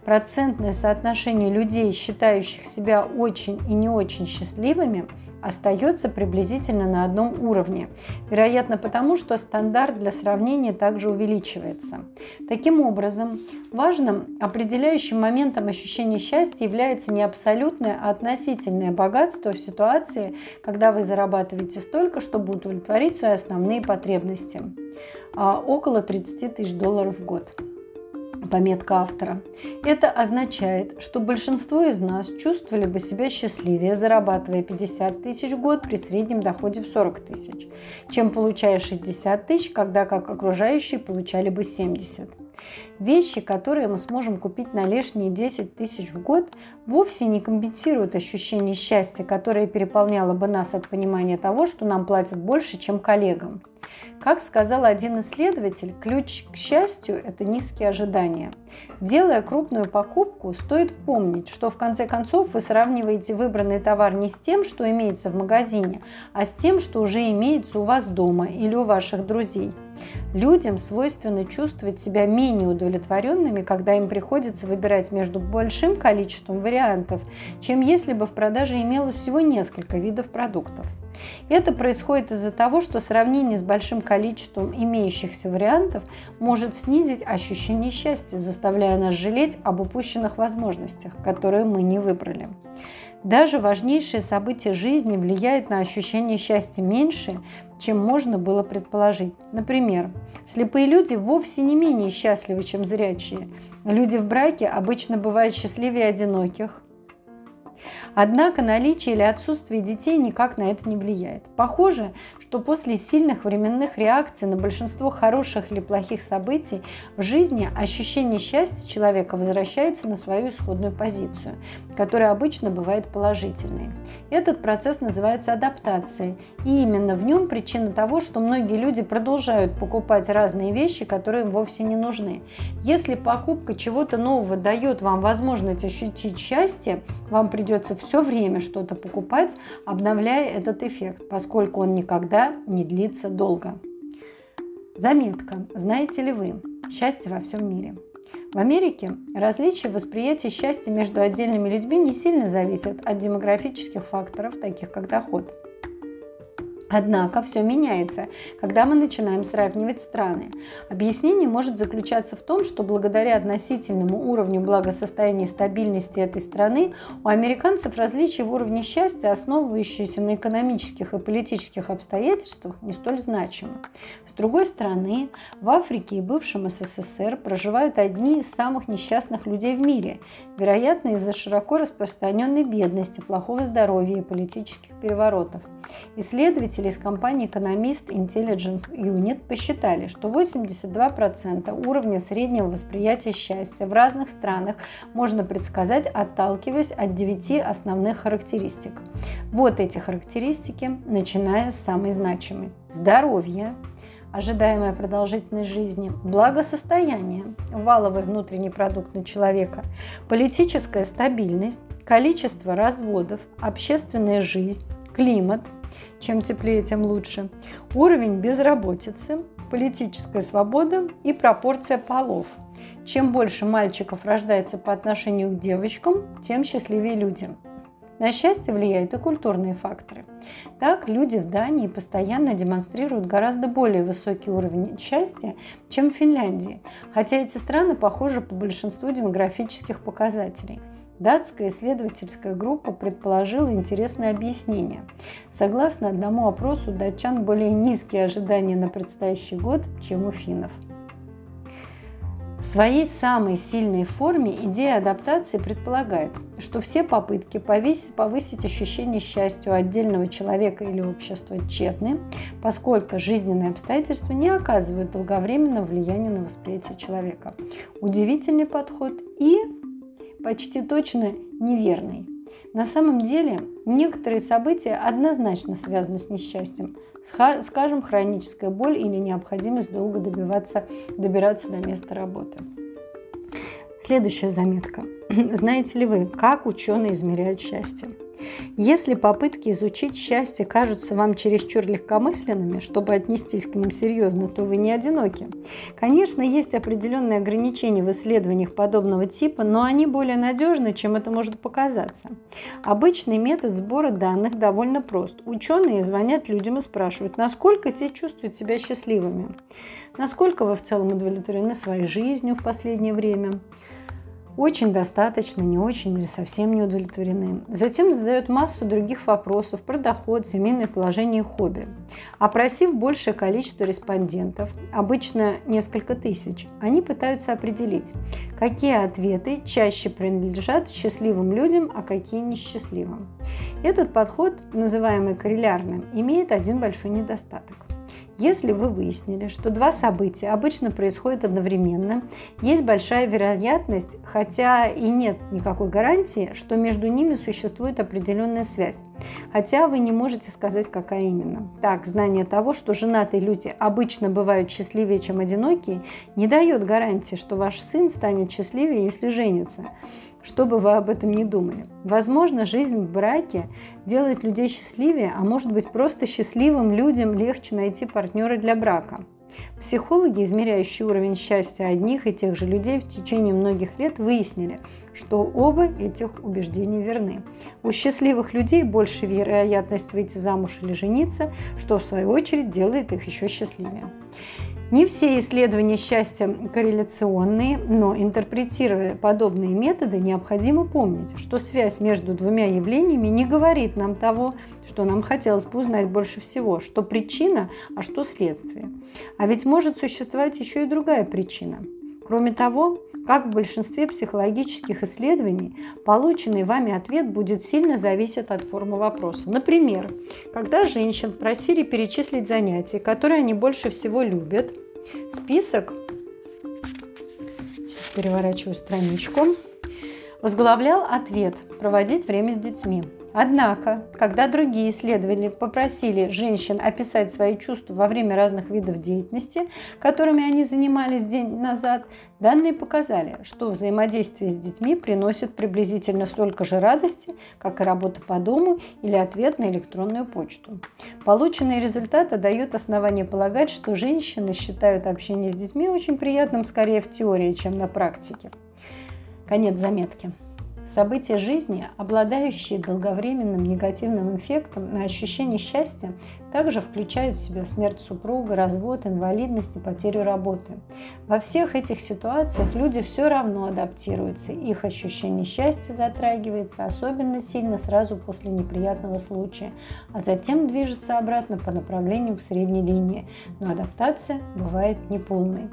процентное соотношение людей, считающих себя очень и не очень счастливыми, остается приблизительно на одном уровне, вероятно потому, что стандарт для сравнения также увеличивается. Таким образом, важным определяющим моментом ощущения счастья является не абсолютное, а относительное богатство в ситуации, когда вы зарабатываете столько, чтобы удовлетворить свои основные потребности – около 30 тысяч долларов в год. Пометка автора. Это означает, что большинство из нас чувствовали бы себя счастливее, зарабатывая 50 тысяч в год при среднем доходе в 40 тысяч, чем получая 60 тысяч, когда как окружающие получали бы 70. Вещи, которые мы сможем купить на лишние 10 тысяч в год, вовсе не компенсируют ощущение счастья, которое переполняло бы нас от понимания того, что нам платят больше, чем коллегам. Как сказал один исследователь, ключ к счастью – это низкие ожидания. Делая крупную покупку, стоит помнить, что в конце концов вы сравниваете выбранный товар не с тем, что имеется в магазине, а с тем, что уже имеется у вас дома или у ваших друзей. Людям свойственно чувствовать себя менее удовлетворенными, когда им приходится выбирать между большим количеством вариантов, чем если бы в продаже имелось всего несколько видов продуктов. Это происходит из-за того, что сравнение с большим количеством имеющихся вариантов может снизить ощущение счастья, заставляя нас жалеть об упущенных возможностях, которые мы не выбрали. Даже важнейшее событие жизни влияет на ощущение счастья меньше, чем можно было предположить. Например, слепые люди вовсе не менее счастливы, чем зрячие. Люди в браке обычно бывают счастливее одиноких. Однако наличие или отсутствие детей никак на это не влияет. Похоже, что после сильных временных реакций на большинство хороших или плохих событий в жизни ощущение счастья человека возвращается на свою исходную позицию, которая обычно бывает положительной. Этот процесс называется адаптацией, и именно в нем причина того, что многие люди продолжают покупать разные вещи, которые им вовсе не нужны. Если покупка чего-то нового дает вам возможность ощутить счастье, вам придется все время что-то покупать, обновляя этот эффект, поскольку он никогда не длится долго. Заметка. Знаете ли вы? Счастье во всем мире. В Америке различия в восприятии счастья между отдельными людьми не сильно зависят от демографических факторов, таких как доход. Однако все меняется, когда мы начинаем сравнивать страны. Объяснение может заключаться в том, что благодаря относительному уровню благосостояния и стабильности этой страны у американцев различия в уровне счастья, основывающиеся на экономических и политических обстоятельствах, не столь значимы. С другой стороны, в Африке и бывшем СССР проживают одни из самых несчастных людей в мире, вероятно, из-за широко распространенной бедности, плохого здоровья и политических переворотов. Исследователи из компании «Economist Intelligence Unit» посчитали, что 82% уровня среднего восприятия счастья в разных странах можно предсказать, отталкиваясь от 9 основных характеристик. Вот эти характеристики, начиная с самой значимой. Здоровье, ожидаемая продолжительность жизни, благосостояние, валовый внутренний продукт на человека, политическая стабильность, количество разводов, общественная жизнь, климат, чем теплее, тем лучше, уровень безработицы, политическая свобода и пропорция полов. Чем больше мальчиков рождается по отношению к девочкам, тем счастливее люди. На счастье влияют и культурные факторы. Так, люди в Дании постоянно демонстрируют гораздо более высокий уровень счастья, чем в Финляндии, хотя эти страны похожи по большинству демографических показателей. Датская исследовательская группа предположила интересное объяснение. Согласно одному опросу, у датчан более низкие ожидания на предстоящий год, чем у финнов. В своей самой сильной форме идея адаптации предполагает, что все попытки повысить ощущение счастья у отдельного человека или общества тщетны, поскольку жизненные обстоятельства не оказывают долговременного влияния на восприятие человека. Удивительный подход и почти точно неверной. На самом деле, некоторые события однозначно связаны с несчастьем, скажем, хроническая боль или необходимость долго добираться до места работы. Следующая заметка. Знаете ли вы, как ученые измеряют счастье? Если попытки изучить счастье кажутся вам чересчур легкомысленными, чтобы отнестись к ним серьезно, то вы не одиноки. Конечно, есть определенные ограничения в исследованиях подобного типа, но они более надежны, чем это может показаться. Обычный метод сбора данных довольно прост. Ученые звонят людям и спрашивают, насколько те чувствуют себя счастливыми, насколько вы в целом удовлетворены своей жизнью в последнее время. Очень, достаточно, не очень или совсем не удовлетворены. Затем задают массу других вопросов про доход, семейное положение и хобби. Опросив большее количество респондентов, обычно несколько тысяч, они пытаются определить, какие ответы чаще принадлежат счастливым людям, а какие несчастливым. Этот подход, называемый коррелярным, имеет один большой недостаток. Если вы выяснили, что два события обычно происходят одновременно, есть большая вероятность, хотя и нет никакой гарантии, что между ними существует определенная связь, хотя вы не можете сказать, какая именно. Так, знание того, что женатые люди обычно бывают счастливее, чем одинокие, не дает гарантии, что ваш сын станет счастливее, если женится. Чтобы вы об этом не думали. Возможно, жизнь в браке делает людей счастливее, а может быть, просто счастливым людям легче найти партнера для брака. Психологи, измеряющие уровень счастья одних и тех же людей в течение многих лет, выяснили, что оба этих убеждений верны. У счастливых людей больше вероятность выйти замуж или жениться, что в свою очередь делает их еще счастливее. Не все исследования счастья корреляционные, но интерпретируя подобные методы, необходимо помнить, что связь между двумя явлениями не говорит нам того, что нам хотелось бы узнать больше всего, что причина, а что следствие. А ведь может существовать еще и другая причина. Кроме того, как в большинстве психологических исследований, полученный вами ответ будет сильно зависеть от формы вопроса. Например, когда женщин просили перечислить занятия, которые они больше всего любят, список, сейчас переворачиваю страничку, возглавлял ответ «Проводить время с детьми». Однако, когда другие исследователи попросили женщин описать свои чувства во время разных видов деятельности, которыми они занимались день назад, данные показали, что взаимодействие с детьми приносит приблизительно столько же радости, как и работа по дому или ответ на электронную почту. Полученные результаты дают основание полагать, что женщины считают общение с детьми очень приятным скорее в теории, чем на практике. Конец заметки. События жизни, обладающие долговременным негативным эффектом на ощущение счастья, также включают в себя смерть супруга, развод, инвалидность и потерю работы. Во всех этих ситуациях люди все равно адаптируются, их ощущение счастья затрагивается особенно сильно сразу после неприятного случая, а затем движется обратно по направлению к средней линии, но адаптация бывает неполной.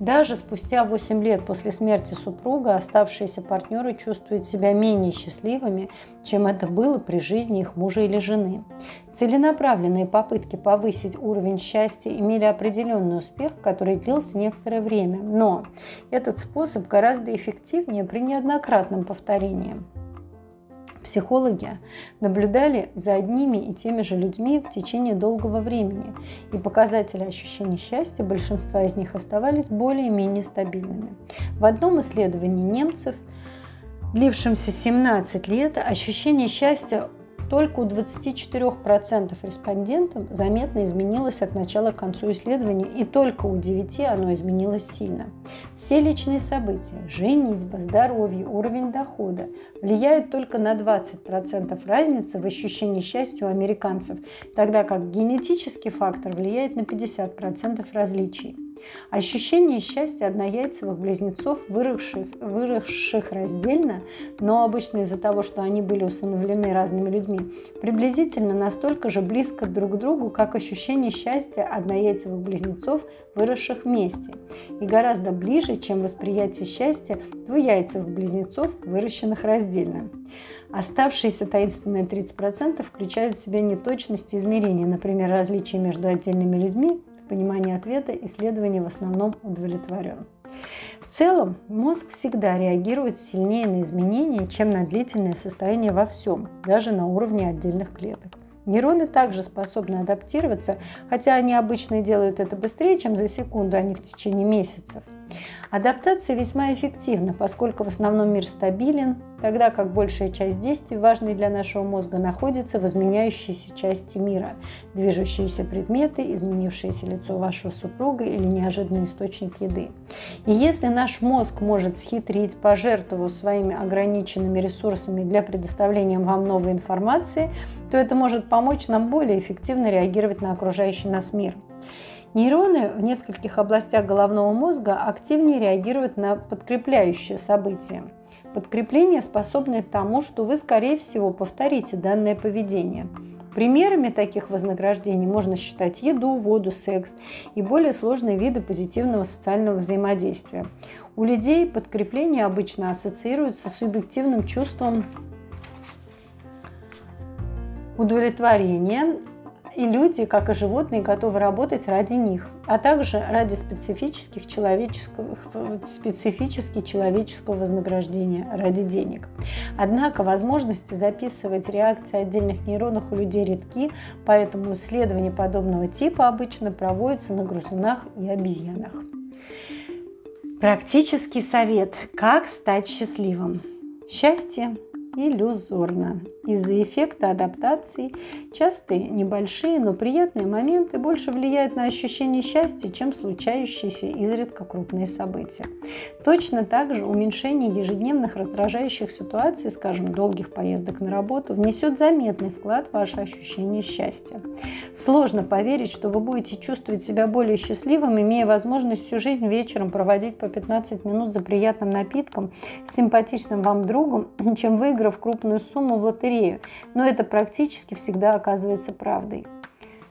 Даже спустя 8 лет после смерти супруга оставшиеся партнеры чувствуют себя менее счастливыми, чем это было при жизни их мужа или жены. Целенаправленные попытки повысить уровень счастья имели определенный успех, который длился некоторое время, но этот способ гораздо эффективнее при неоднократном повторении. Психологи наблюдали за одними и теми же людьми в течение долгого времени, и показатели ощущения счастья большинства из них оставались более-менее стабильными. В одном исследовании немцев, длившемся 17 лет, ощущение счастья только у 24% респондентов заметно изменилось от начала к концу исследования, и только у 9% оно изменилось сильно. Все личные события – женитьба, здоровье, уровень дохода – влияют только на 20% разницы в ощущении счастья у американцев, тогда как генетический фактор влияет на 50% различий. Ощущение счастья однояйцевых близнецов, выросших раздельно, но обычно из-за того, что они были усыновлены разными людьми, приблизительно настолько же близко друг к другу, как ощущение счастья однояйцевых близнецов, выросших вместе, и гораздо ближе, чем восприятие счастья двуяйцевых близнецов, выращенных раздельно. Оставшиеся таинственные 30% включают в себя неточности измерения, например, различия между отдельными людьми, в в понимании ответа исследование в основном удовлетворен. В целом, мозг всегда реагирует сильнее на изменения, чем на длительное состояние во всем, даже на уровне отдельных клеток. Нейроны также способны адаптироваться, хотя они обычно делают это быстрее, чем за секунду, а не в течение месяцев. Адаптация весьма эффективна, поскольку в основном мир стабилен, тогда как большая часть действий, важной для нашего мозга, находится в изменяющейся части мира. Движущиеся предметы, изменившееся лицо вашего супруга или неожиданный источник еды. И если наш мозг может схитрить, пожертвовав своими ограниченными ресурсами для предоставления вам новой информации, то это может помочь нам более эффективно реагировать на окружающий нас мир. Нейроны в нескольких областях головного мозга активнее реагируют на подкрепляющие события. Подкрепление способны тому, что вы, скорее всего, повторите данное поведение. Примерами таких вознаграждений можно считать еду, воду, секс и более сложные виды позитивного социального взаимодействия. У людей подкрепление обычно ассоциируется с субъективным чувством удовлетворения, и люди, как и животные, готовы работать ради них, а также ради специфически человеческого вознаграждения, ради денег. Однако возможности записывать реакции отдельных нейронов у людей редки, поэтому исследования подобного типа обычно проводятся на грызунах и обезьянах. Практический совет. Как стать счастливым? Счастье иллюзорно. Из-за эффекта адаптации частые, небольшие, но приятные моменты больше влияют на ощущение счастья, чем случающиеся изредка крупные события. Точно так же уменьшение ежедневных раздражающих ситуаций, скажем, долгих поездок на работу, внесет заметный вклад в ваше ощущение счастья. Сложно поверить, что вы будете чувствовать себя более счастливым, имея возможность всю жизнь вечером проводить по 15 минут за приятным напитком с симпатичным вам другом, чем выиграв крупную сумму в лотерею. Но это практически всегда оказывается правдой.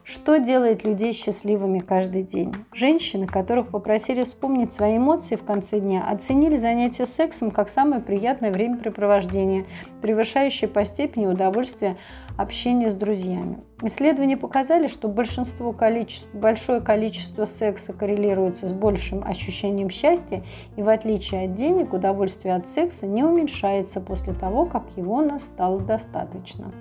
Что делает людей счастливыми каждый день? Женщины, которых попросили вспомнить свои эмоции в конце дня, оценили занятие сексом как самое приятное времяпрепровождение, превышающее по степени удовольствия общение с друзьями. Исследования показали, что большое количество секса коррелируется с большим ощущением счастья, и в отличие от денег, удовольствие от секса не уменьшается после того, как его стало достаточно.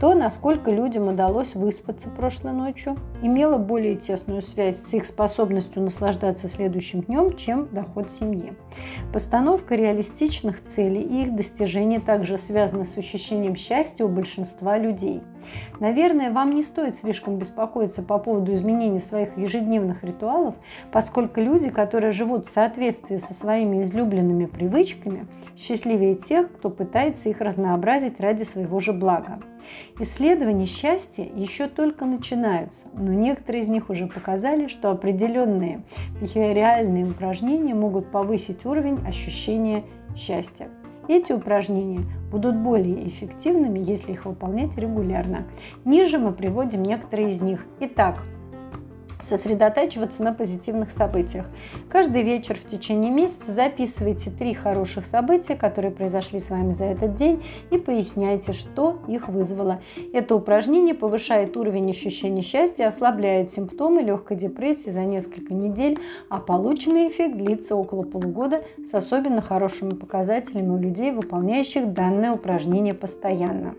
То, насколько людям удалось выспаться прошлой ночью, имело более тесную связь с их способностью наслаждаться следующим днем, чем доход семьи. Постановка реалистичных целей и их достижение также связана с ощущением счастья у большинства людей. Наверное, вам не стоит слишком беспокоиться по поводу изменения своих ежедневных ритуалов, поскольку люди, которые живут в соответствии со своими излюбленными привычками, счастливее тех, кто пытается их разнообразить ради своего же блага. Исследования счастья еще только начинаются, но некоторые из них уже показали, что определенные бихевиоральные упражнения могут повысить уровень ощущения счастья. Эти упражнения будут более эффективными, если их выполнять регулярно. Ниже мы приводим некоторые из них. Итак, сосредотачиваться на позитивных событиях. Каждый вечер в течение месяца записывайте 3 хороших события, которые произошли с вами за этот день, и поясняйте, что их вызвало. Это упражнение повышает уровень ощущения счастья, ослабляет симптомы легкой депрессии за несколько недель, а полученный эффект длится около полугода с особенно хорошими показателями у людей, выполняющих данное упражнение постоянно.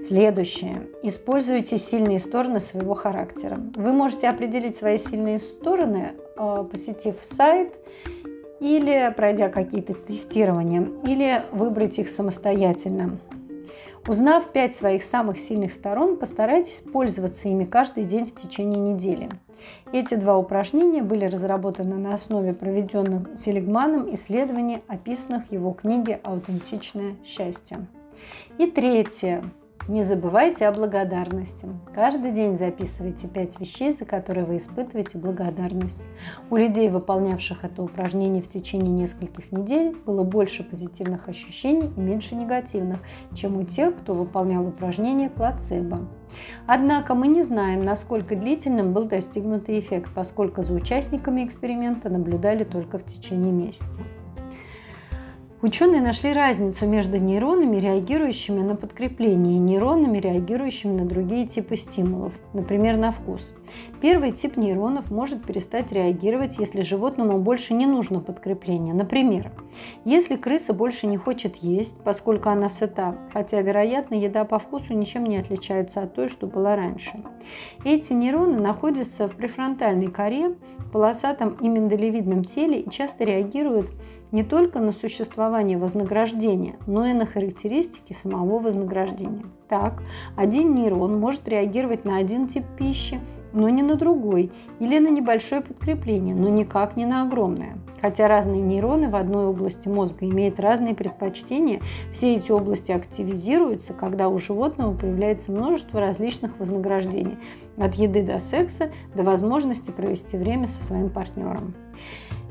Следующее. Используйте сильные стороны своего характера. Вы можете определить свои сильные стороны, посетив сайт или пройдя какие-то тестирования, или выбрать их самостоятельно. Узнав 5 своих самых сильных сторон, постарайтесь пользоваться ими каждый день в течение недели. Эти 2 упражнения были разработаны на основе проведенных Селигманом исследований, описанных в его книге «Аутентичное счастье». И третье. Не забывайте о благодарности. Каждый день записывайте 5 вещей, за которые вы испытываете благодарность. У людей, выполнявших это упражнение в течение нескольких недель, было больше позитивных ощущений и меньше негативных, чем у тех, кто выполнял упражнение плацебо. Однако мы не знаем, насколько длительным был достигнутый эффект, поскольку за участниками эксперимента наблюдали только в течение месяца. Ученые нашли разницу между нейронами, реагирующими на подкрепление, и нейронами, реагирующими на другие типы стимулов, например, на вкус. Первый тип нейронов может перестать реагировать, если животному больше не нужно подкрепление. Например, если крыса больше не хочет есть, поскольку она сыта, хотя, вероятно, еда по вкусу ничем не отличается от той, что была раньше. Эти нейроны находятся в префронтальной коре, полосатом и миндалевидном теле и часто реагируют не только на существование вознаграждения, но и на характеристики самого вознаграждения. Так, один нейрон может реагировать на один тип пищи, но не на другой, или на небольшое подкрепление, но никак не на огромное. Хотя разные нейроны в одной области мозга имеют разные предпочтения, все эти области активизируются, когда у животного появляется множество различных вознаграждений, от еды до секса, до возможности провести время со своим партнером.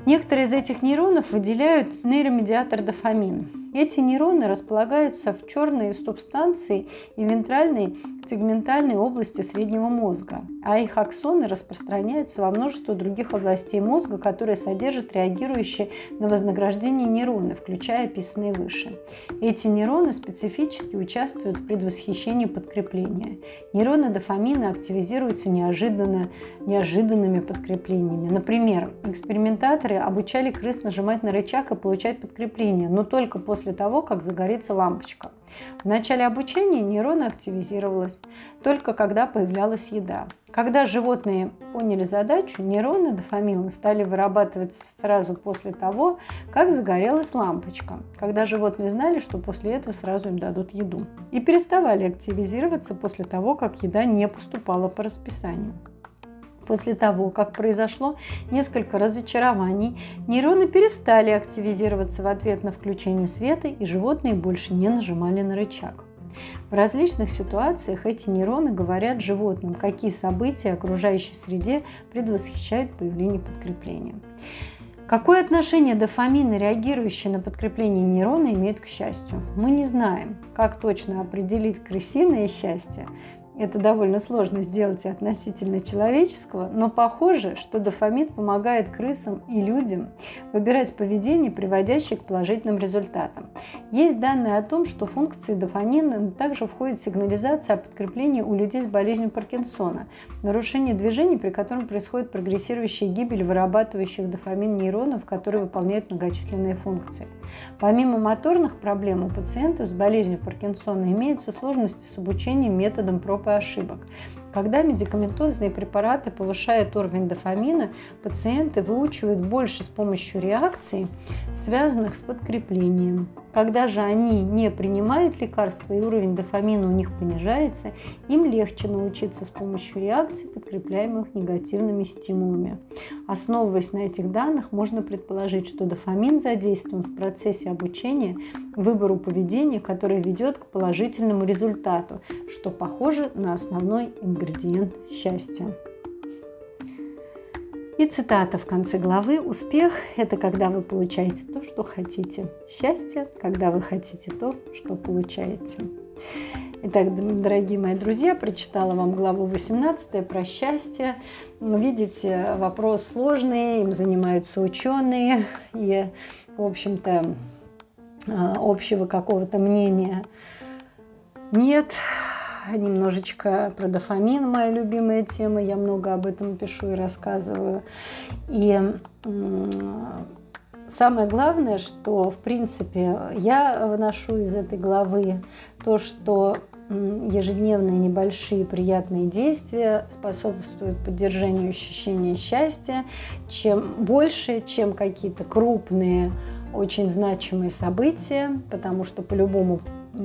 Некоторые из этих нейронов выделяют нейромедиатор дофамин. Эти нейроны располагаются в черной субстанции и вентральной сегментальной области среднего мозга, а их аксоны распространяются во множество других областей мозга, которые содержат реагирующие на вознаграждение нейроны, включая описанные выше. Эти нейроны специфически участвуют в предвосхищении подкрепления. Нейроны дофамина активизируются неожиданными подкреплениями. Например, экспериментаторы обучали крыс нажимать на рычаг и получать подкрепление, но только после того, как загорится лампочка. В начале обучения нейроны активизировалась только когда появлялась еда. Когда животные поняли задачу, нейроны дофамина стали вырабатывать сразу после того, как загорелась лампочка, когда животные знали, что после этого сразу им дадут еду, и переставали активизироваться после того, как еда не поступала по расписанию. После того, как произошло несколько разочарований, нейроны перестали активизироваться в ответ на включение света, и животные больше не нажимали на рычаг. В различных ситуациях эти нейроны говорят животным, какие события в окружающей среде предвосхищают появление подкрепления. Какое отношение дофамины, реагирующие на подкрепление нейрона, имеют к счастью? Мы не знаем, как точно определить крысиное счастье. Это довольно сложно сделать и относительно человеческого, но похоже, что дофамин помогает крысам и людям выбирать поведение, приводящее к положительным результатам. Есть данные о том, что в функции дофамина также входит сигнализация о подкреплении у людей с болезнью Паркинсона, нарушение движений, при котором происходит прогрессирующая гибель вырабатывающих дофамин нейронов, которые выполняют многочисленные функции. Помимо моторных проблем у пациентов с болезнью Паркинсона имеются сложности с обучением методом проб и ошибок. Когда медикаментозные препараты повышают уровень дофамина, пациенты выучивают больше с помощью реакций, связанных с подкреплением. Когда же они не принимают лекарства и уровень дофамина у них понижается, им легче научиться с помощью реакций, подкрепляемых негативными стимулами. Основываясь на этих данных, можно предположить, что дофамин задействован в процессе обучения выбору поведения, которое ведет к положительному результату, что похоже на основной ингредиент счастья. И цитата в конце главы. Успех – это когда вы получаете то, что хотите. Счастье – когда вы хотите то, что получаете. Итак, дорогие мои друзья, прочитала вам главу 18 про счастье. Видите, вопрос сложный, им занимаются ученые. И, в общем-то, общего какого-то мнения нет. Немножечко про дофамин, моя любимая тема, я много об этом пишу и рассказываю. И самое главное, что, в принципе, я выношу из этой главы то, что ежедневные небольшие приятные действия способствуют поддержанию ощущения счастья. Чем больше, чем какие-то крупные, очень значимые события, потому что по-любому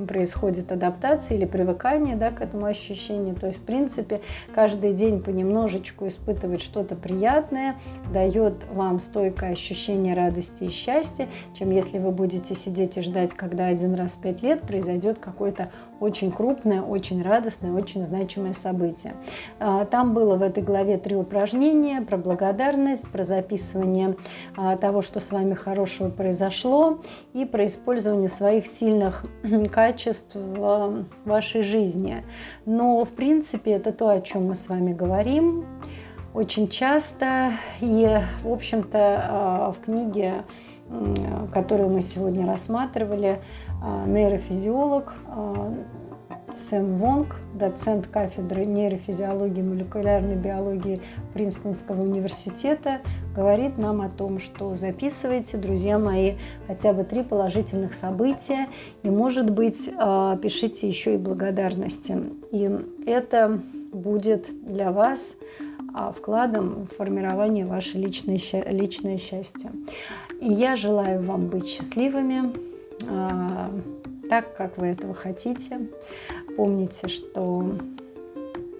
происходит адаптация или привыкание, да, к этому ощущению. То есть, в принципе, каждый день понемножечку испытывать что-то приятное дает вам стойкое ощущение радости и счастья, чем если вы будете сидеть и ждать, когда один раз в 5 лет произойдет какое-то очень крупное, очень радостное, очень значимое событие. Там было в этой главе 3 упражнения про благодарность, про записывание того, что с вами хорошего произошло, и про использование своих сильных качеств в вашей жизни. Но, в принципе, это то, о чем мы с вами говорим. очень часто. И, в общем-то, в книге, которую мы сегодня рассматривали, нейрофизиолог Сэм Вонг, доцент кафедры нейрофизиологии и молекулярной биологии Принстонского университета, говорит нам о том, что записывайте, друзья мои, хотя бы 3 положительных события, и, может быть, пишите еще и благодарности. И это будет для вас вкладом в формирование ваше личное счастье. И я желаю вам быть счастливыми, так, как вы этого хотите. Помните, что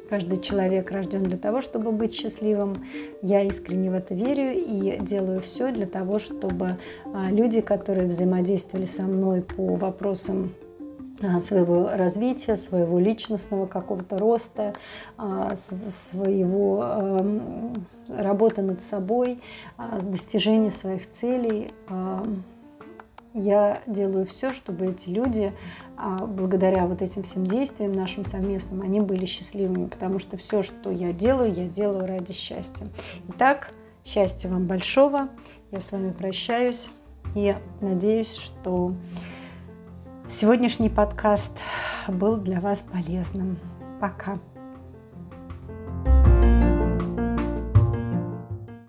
каждый человек рожден для того, чтобы быть счастливым. Я искренне в это верю и делаю все для того, чтобы люди, которые взаимодействовали со мной по вопросам своего развития, своего личностного какого-то роста, своего работы над собой, достижения своих целей, я делаю все, чтобы эти люди, благодаря вот этим всем действиям нашим совместным, они были счастливыми, потому что все, что я делаю ради счастья. Итак, счастья вам большого. Я с вами прощаюсь и надеюсь, что сегодняшний подкаст был для вас полезным. Пока.